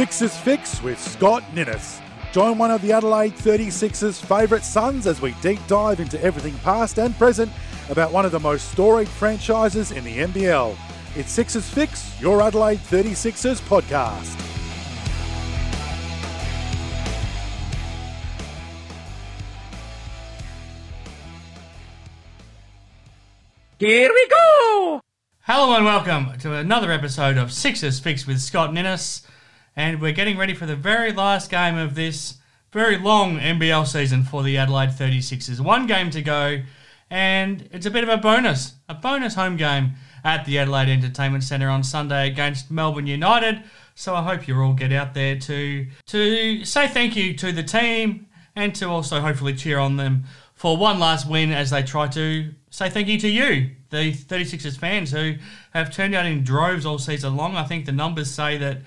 Sixers Fix with Scott Innes. Join one of the Adelaide 36ers' favourite sons as we deep dive into everything past and present about one of the most storied franchises in the NBL. It's Sixers Fix, your Adelaide 36ers podcast. Here we go! Hello and welcome to another episode of Sixers Fix with Scott Innes. And we're getting ready for the very last game of this very long NBL season for the Adelaide 36ers. One game to go, and it's a bit of a bonus home game at the Adelaide Entertainment Centre on Sunday against Melbourne United. So I hope you all get out there to say thank you to the team and to also hopefully cheer on them for one last win as they try to say thank you to you, the 36ers fans who have turned out in droves all season long. I think the numbers say that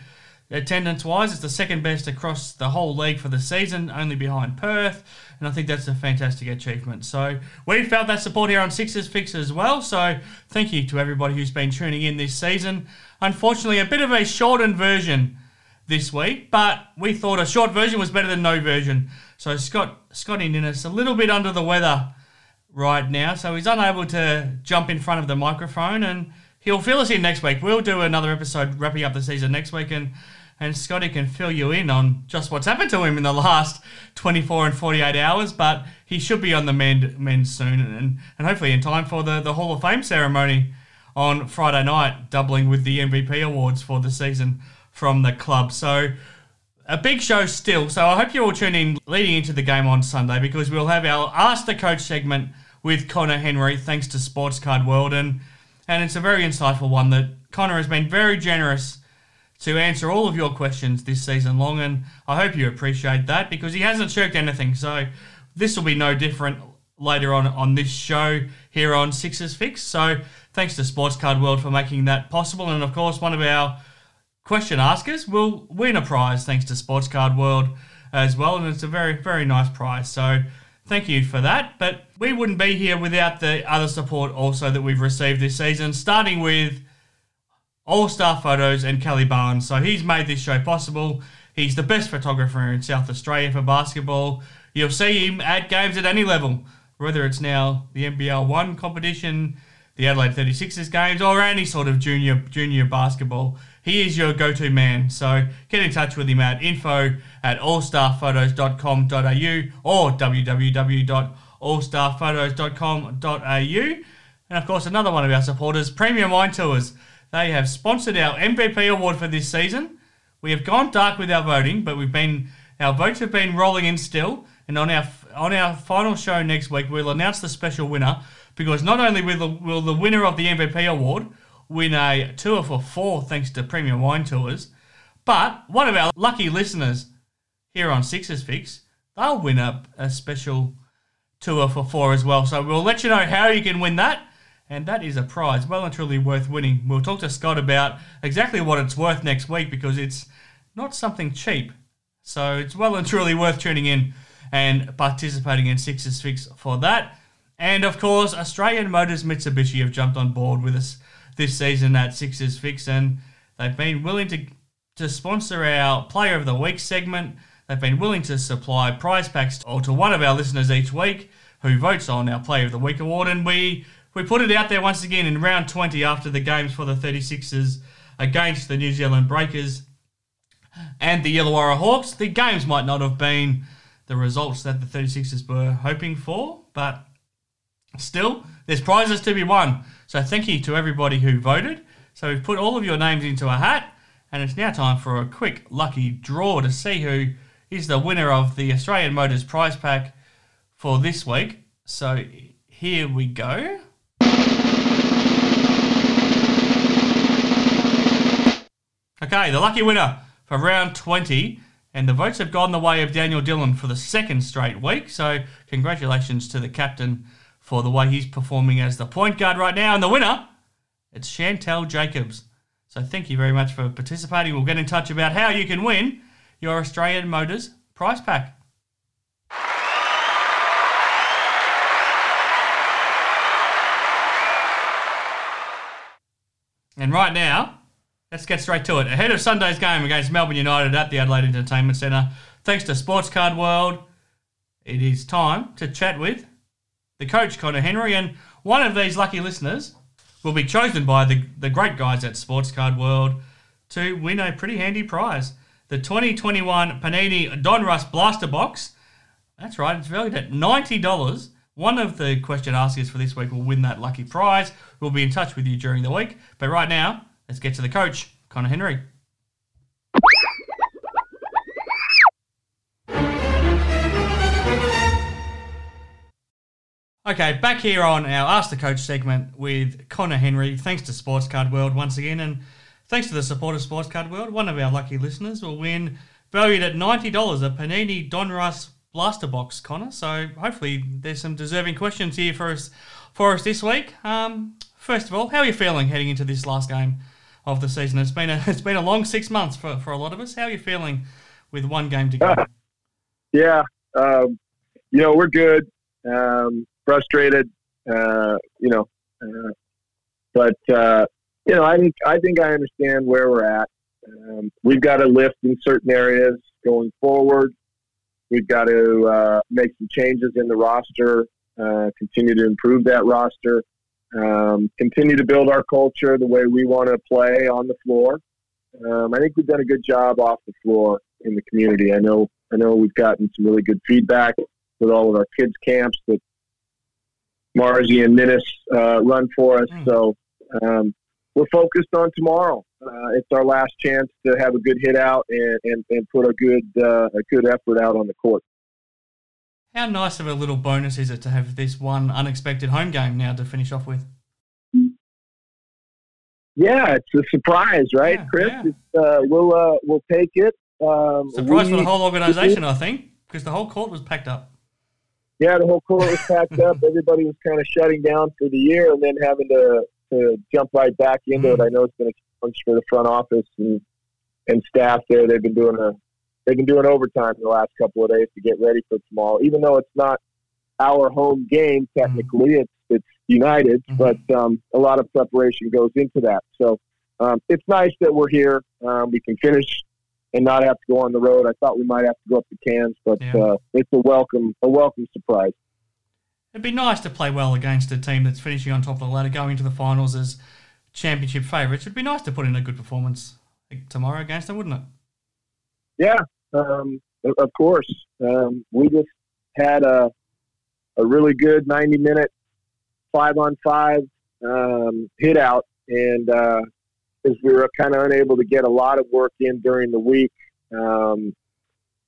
attendance-wise, it's the second best across the whole league for the season, only behind Perth, and I think that's a fantastic achievement. So we felt that support here on Sixers Fix as well, so thank you to everybody who's been tuning in this season. Unfortunately, a bit of a shortened version this week, but we thought a short version was better than no version. So Scotty Innes a little bit under the weather right now, so he's unable to jump in front of the microphone, and he'll fill us in next week. We'll do another episode wrapping up the season next week, and Scotty can fill you in on just what's happened to him in the last 24 and 48 hours, but he should be on the mend soon and hopefully in time for the Hall of Fame ceremony on Friday night, doubling with the MVP awards for the season from the club. So a big show still, so I hope you all tune in leading into the game on Sunday because we'll have our Ask the Coach segment with Connor Henry thanks to Sports Card World, and it's a very insightful one that Connor has been very generous to answer all of your questions this season long, and I hope you appreciate that because he hasn't shirked anything. So this will be no different later on this show here on Sixers Fix. So thanks to Sports Card World for making that possible. And, of course, one of our question askers will win a prize thanks to Sports Card World as well, and it's a very, very nice prize. So thank you for that. But we wouldn't be here without the other support also that we've received this season, starting with All-Star Photos and Kelly Barnes. So he's made this show possible. He's the best photographer in South Australia for basketball. You'll see him at games at any level, whether it's now the NBL 1 competition, the Adelaide 36ers games, or any sort of junior basketball. He is your go-to man. So get in touch with him at info@allstarphotos.com.au or www.allstarphotos.com.au. And, of course, another one of our supporters, Premium Wine Tours. They have sponsored our MVP award for this season. We have gone dark with our voting, but our votes have been rolling in still. And on our final show next week, we'll announce the special winner because not only will the winner of the MVP award win a tour for four thanks to Premium Wine Tours, but one of our lucky listeners here on Sixers Fix, they'll win a special tour for four as well. So we'll let you know how you can win that. And that is a prize well and truly worth winning. We'll talk to Scott about exactly what it's worth next week because it's not something cheap. So it's well and truly worth tuning in and participating in Sixers Fix for that. And, of course, Australian Motors Mitsubishi have jumped on board with us this season at Sixers Fix, and they've been willing to sponsor our Player of the Week segment. They've been willing to supply prize packs to one of our listeners each week who votes on our Player of the Week award, and we put it out there once again in round 20 after the games for the 36ers against the New Zealand Breakers and the Illawarra Hawks. The games might not have been the results that the 36ers were hoping for, but still, there's prizes to be won. So thank you to everybody who voted. So we've put all of your names into a hat, and it's now time for a quick lucky draw to see who is the winner of the Australian Motors prize pack for this week. So here we go. Okay, the lucky winner for round 20, and the votes have gone the way of Daniel Dillon for the second straight week, so congratulations to the captain for the way he's performing as the point guard right now. And the winner, it's Chantel Jacobs. So thank you very much for participating. We'll get in touch about how you can win your Australian Motors prize pack. And right now, Let's get straight to it. Ahead of Sunday's game against Melbourne United at the Adelaide Entertainment Centre, thanks to Sports Card World, it is time to chat with the coach, Connor Henry, and one of these lucky listeners will be chosen by the great guys at Sports Card World to win a pretty handy prize. The 2021 Panini Donruss Blaster Box. That's right, it's valued at $90. One of the question askers for this week will win that lucky prize. We'll be in touch with you during the week. But right now, let's get to the coach, Connor Henry. Okay, back here on our Ask the Coach segment with Connor Henry. Thanks to Sports Card World once again, and thanks to the support of Sports Card World, one of our lucky listeners will win, valued at $90, a Panini Donruss Blaster Box, Connor. So hopefully there's some deserving questions here for us this week. First of all, how are you feeling heading into this last game of the season? It's been a long 6 months for a lot of us. How are you feeling with one game to go? We're good. Frustrated, but. I think I understand where we're at. We've got to lift in certain areas going forward. We've got to make some changes in the roster, continue to improve that roster, continue to build our culture the way we want to play on the floor. I think we've done a good job off the floor in the community. I know we've gotten some really good feedback with all of our kids' camps that Marzi and Innes run for us. So, we're focused on tomorrow. It's our last chance to have a good hit out and put a good effort out on the court. How nice of a little bonus is it to have this one unexpected home game now to finish off with? Yeah, it's a surprise, right, yeah, Chris? Yeah. We'll take it. Surprise for the whole organisation, I think, because the whole court was packed up. Yeah, the whole court was packed up. Everybody was kind of shutting down for the year and then having to jump right back into it. I know it's been a challenge for the front office and staff there. They've been doing overtime the last couple of days to get ready for tomorrow. Even though it's not our home game technically, it's United, but a lot of preparation goes into that. So it's nice that we're here. We can finish and not have to go on the road. I thought we might have to go up to Cairns, but it's a welcome surprise. It'd be nice to play well against a team that's finishing on top of the ladder, going into the finals as championship favourites. It'd be nice to put in a good performance tomorrow against them, wouldn't it? Yeah, of course. We just had a really good 90-minute 5-on-5 hit out, and as we were kind of unable to get a lot of work in during the week,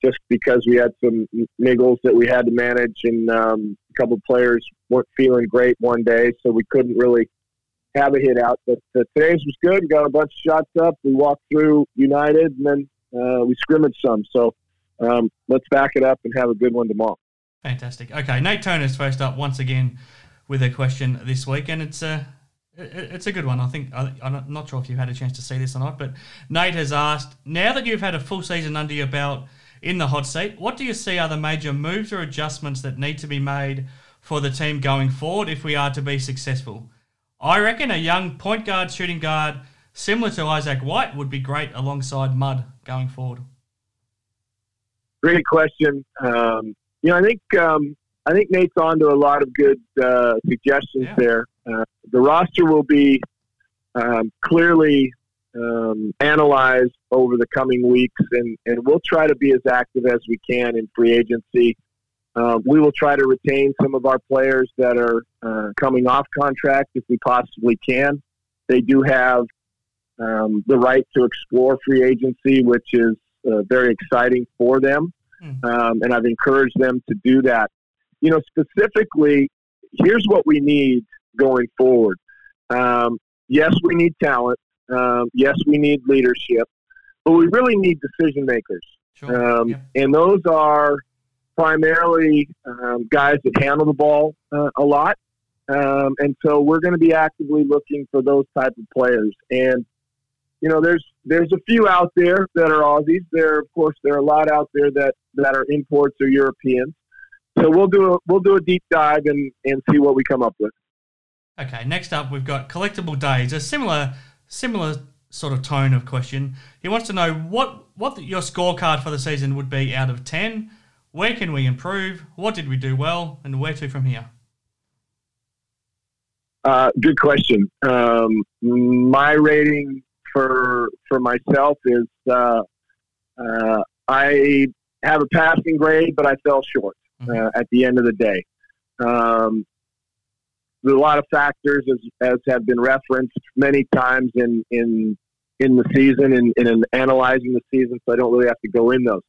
just because we had some niggles that we had to manage, and a couple of players weren't feeling great one day, so we couldn't really have a hit out. But today's was good. We got a bunch of shots up. We walked through United, and then we scrimmaged some. So let's back it up and have a good one tomorrow. Fantastic. Okay, Nate Turner's first up once again with a question this week, and it's a good one. I think I'm not sure if you've had a chance to see this or not, but Nate has asked, now that you've had a full season under your belt, in the hot seat, what do you see are the major moves or adjustments that need to be made for the team going forward if we are to be successful? I reckon a young point guard, shooting guard, similar to Isaac White, would be great alongside Mudd going forward. Great question. I think Nate's on to a lot of good suggestions there. The roster will be clearly analyze over the coming weeks, and we'll try to be as active as we can in free agency. We will try to retain some of our players that are coming off contract if we possibly can. They do have the right to explore free agency, which is very exciting for them, and I've encouraged them to do that. You know, specifically, here's what we need going forward. Yes, we need talent. Yes, we need leadership, but we really need decision makers. Sure. And those are primarily guys that handle the ball a lot. And so we're going to be actively looking for those type of players. And, you know, there's a few out there that are Aussies. There are a lot out there that are imports or Europeans. So we'll do a deep dive and see what we come up with. Okay. Next up, we've got collectible days, a similar sort of tone of question. He wants to know what your scorecard for the season would be out of 10. Where can we improve? What did we do well? And where to from here? Good question. My rating for myself is I have a passing grade, but I fell short at the end of the day. There's a lot of factors, as have been referenced many times in the season and in analyzing the season, so I don't really have to go in those.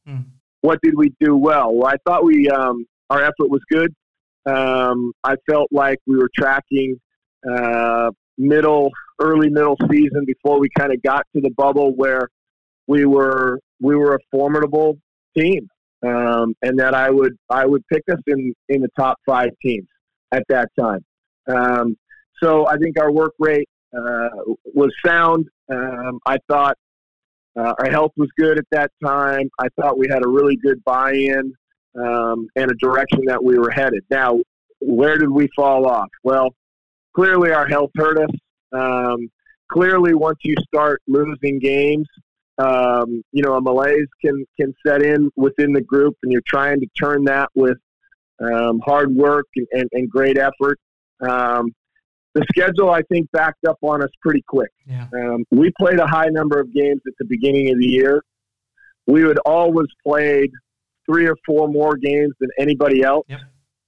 What did we do well? Well, I thought we our effort was good. I felt like we were tracking early middle season before we kind of got to the bubble where we were a formidable team, and that I would pick us in the top 5 teams at that time. So I think our work rate was sound. I thought our health was good at that time. I thought we had a really good buy-in and a direction that we were headed. Now, where did we fall off? Well, clearly our health hurt us. Clearly, once you start losing games, a malaise can set in within the group, and you're trying to turn that with hard work and great effort. The schedule, I think, backed up on us pretty quick. Yeah. We played a high number of games at the beginning of the year. We had always played 3 or 4 more games than anybody else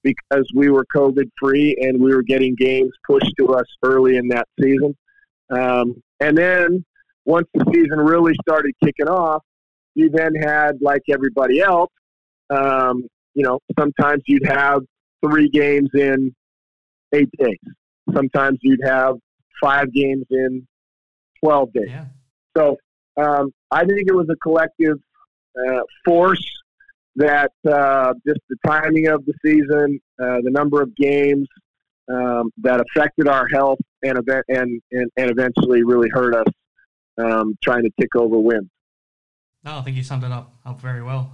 because we were COVID-free and we were getting games pushed to us early in that season. And then once the season really started kicking off, you then had, like everybody else, sometimes you'd have 3 games in 8 days. Sometimes you'd have 5 games in 12 days. Yeah. So I think it was a collective force that just the timing of the season, the number of games that affected our health and eventually really hurt us trying to tick over wins. No, I think you summed it up very well.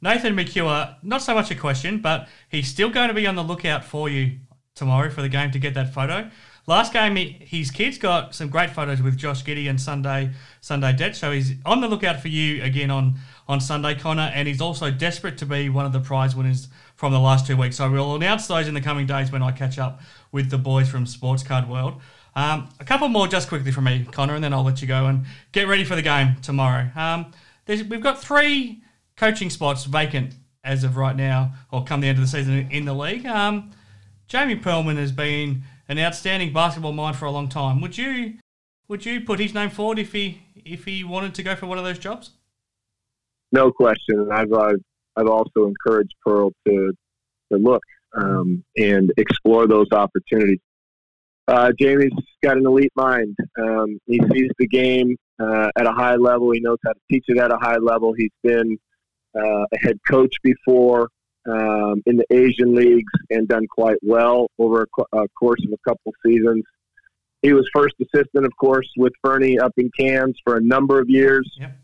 Nathan McEwan, not so much a question, but he's still going to be on the lookout for you tomorrow for the game to get that photo. Last game, his kids got some great photos with Josh Giddey and Sunday Dech, so he's on the lookout for you again on Sunday, Connor, and he's also desperate to be one of the prize winners from the last 2 weeks. So we'll announce those in the coming days when I catch up with the boys from Sports Card World. A couple more just quickly from me, Connor, and then I'll let you go and get ready for the game tomorrow. We've got 3 coaching spots vacant as of right now, or come the end of the season in the league. Jamie Pearlman has been an outstanding basketball mind for a long time. Would you put his name forward if he wanted to go for one of those jobs? No question, and I've also encouraged Pearl to look and explore those opportunities. Jamie's got an elite mind. He sees the game at a high level. He knows how to teach it at a high level. He's been a head coach before. In the Asian leagues and done quite well over a course of a couple seasons. He was first assistant, of course, with Bernie up in Cairns for a number of years. Yep.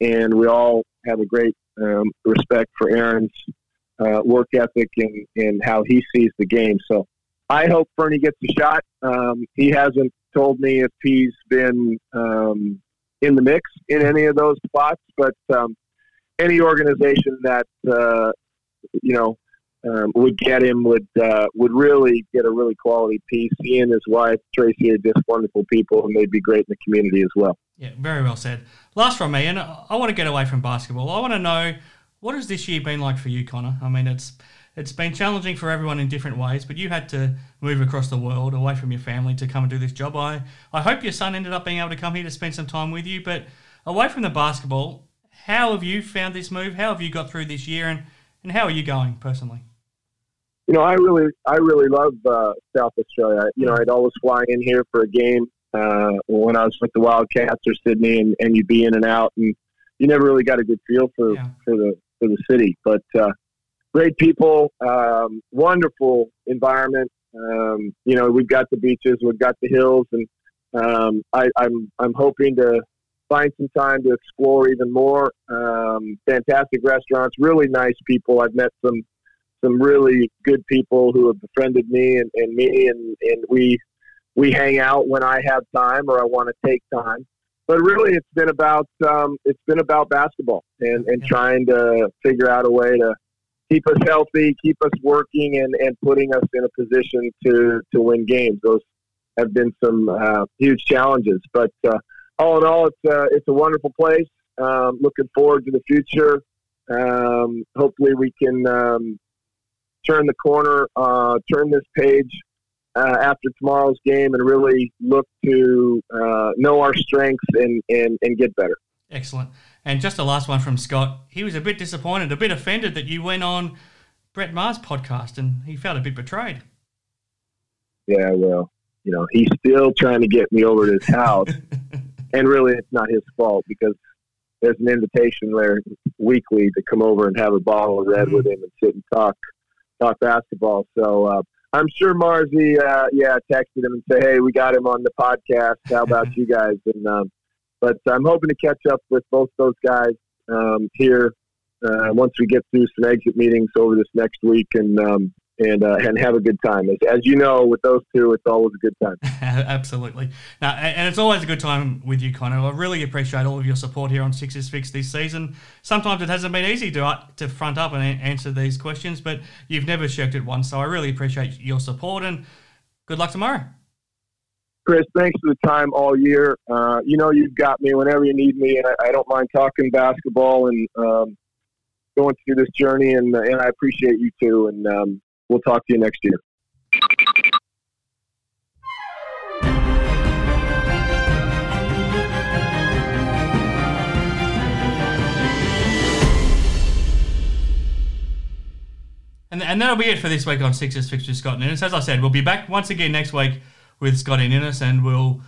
And we all have a great respect for Aaron's work ethic and how he sees the game. So I hope Bernie gets a shot. He hasn't told me if he's been in the mix in any of those spots, but any organization that would get him would really get a really quality piece. He and his wife Tracy are just wonderful people, and they'd be great in the community as well. Yeah, very well said. Last from me, and I want to get away from basketball. I want to know, what has this year been like for you, Connor? I mean, it's been challenging for everyone in different ways, but you had to move across the world, away from your family, to come and do this job. I hope your son ended up being able to come here to spend some time with you, but away from the basketball, how have you found this move? How have you got through this year, and how are you going personally? You know, I really love South Australia. I'd always fly in here for a game when I was with the Wildcats or Sydney, and you'd be in and out, and you never really got a good feel for the city. But great people, wonderful environment. We've got the beaches, we've got the hills, and I'm hoping to find some time to explore even more. Fantastic restaurants, really nice people. I've met some really good people who have befriended me and me, and we we hang out when I have time or I want to take time. But really, it's been about basketball and trying to figure out a way to keep us healthy, keep us working, and putting us in a position to win games. Those have been some huge challenges. But all in all, it's a wonderful place. Looking forward to the future. Hopefully, we can turn the corner, turn this page after tomorrow's game, and really look to know our strengths and get better. Excellent. And just a last one from Scott. He was a bit disappointed, a bit offended that you went on Brett Maher's podcast, and he felt a bit betrayed. Yeah, well, you know, he's still trying to get me over to his house, and really it's not his fault because there's an invitation there weekly to come over and have a bottle of red with him and sit and talk basketball. So I'm sure Marzi, texted him and said, hey, we got him on the podcast. How about you guys? And but I'm hoping to catch up with both those guys here once we get through some exit meetings over this next week and have a good time. As you know, with those two, it's always a good time. Absolutely. Now, and it's always a good time with you, Connor. I really appreciate all of your support here on Sixers Fix this season. Sometimes it hasn't been easy to front up and answer these questions, but you've never shirked it once, so I really appreciate your support, and good luck tomorrow. Chris, thanks for the time all year. You know you've got me whenever you need me, and I don't mind talking basketball and going through this journey, and I appreciate you too, and we'll talk to you next year. And that'll be it for this week on Sixers Fixtures, Scott Innes. As I said, we'll be back once again next week with Scott Innes, and we'll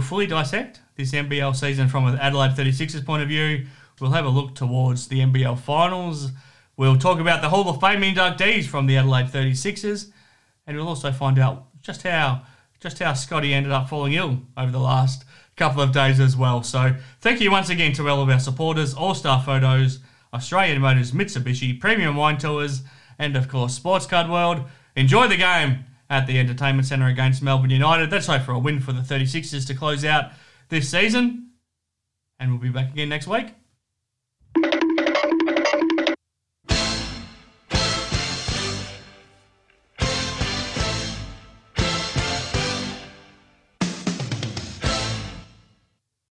fully dissect this NBL season from an Adelaide 36ers point of view. We'll have a look towards the NBL finals. We'll talk about the Hall of Fame inductees from the Adelaide 36ers, and we'll also find out just how Scotty ended up falling ill over the last couple of days as well. So thank you once again to all of our supporters, All-Star Photos, Australian Motors Mitsubishi, Premium Wine Tours, and of course Sports Card World. Enjoy the game at the Entertainment Centre against Melbourne United. Let's hope for a win for the 36ers to close out this season. And we'll be back again next week.